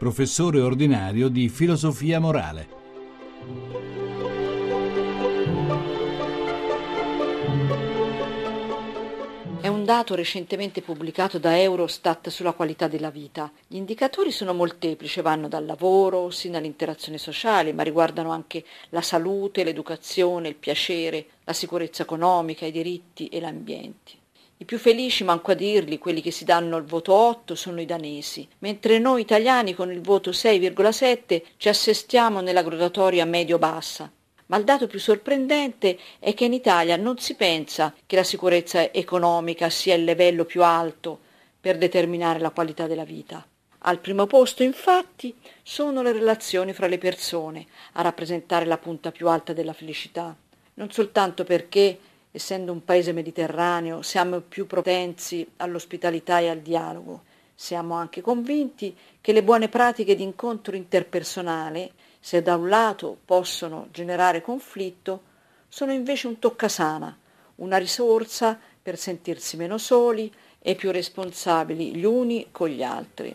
professore ordinario di filosofia morale. È un dato recentemente pubblicato da Eurostat sulla qualità della vita. Gli indicatori sono molteplici, vanno dal lavoro sino all'interazione sociale, ma riguardano anche la salute, l'educazione, il piacere, la sicurezza economica, i diritti e l'ambiente. I più felici, manco a dirli, quelli che si danno il voto 8, sono i danesi, mentre noi italiani con il voto 6,7 ci assestiamo nella graduatoria medio-bassa. Ma il dato più sorprendente è che in Italia non si pensa che la sicurezza economica sia il livello più alto per determinare la qualità della vita. Al primo posto, infatti, sono le relazioni fra le persone a rappresentare la punta più alta della felicità, non soltanto perché, essendo un paese mediterraneo, siamo più propensi all'ospitalità e al dialogo. Siamo anche convinti che le buone pratiche di incontro interpersonale, se da un lato possono generare conflitto, sono invece un toccasana, una risorsa per sentirsi meno soli e più responsabili gli uni con gli altri.